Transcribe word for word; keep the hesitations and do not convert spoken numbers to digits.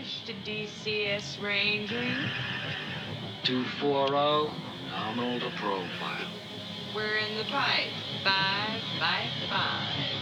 Rangers to D C S Rangering. two forty, nominal to profile. We're in the pipe, five by five.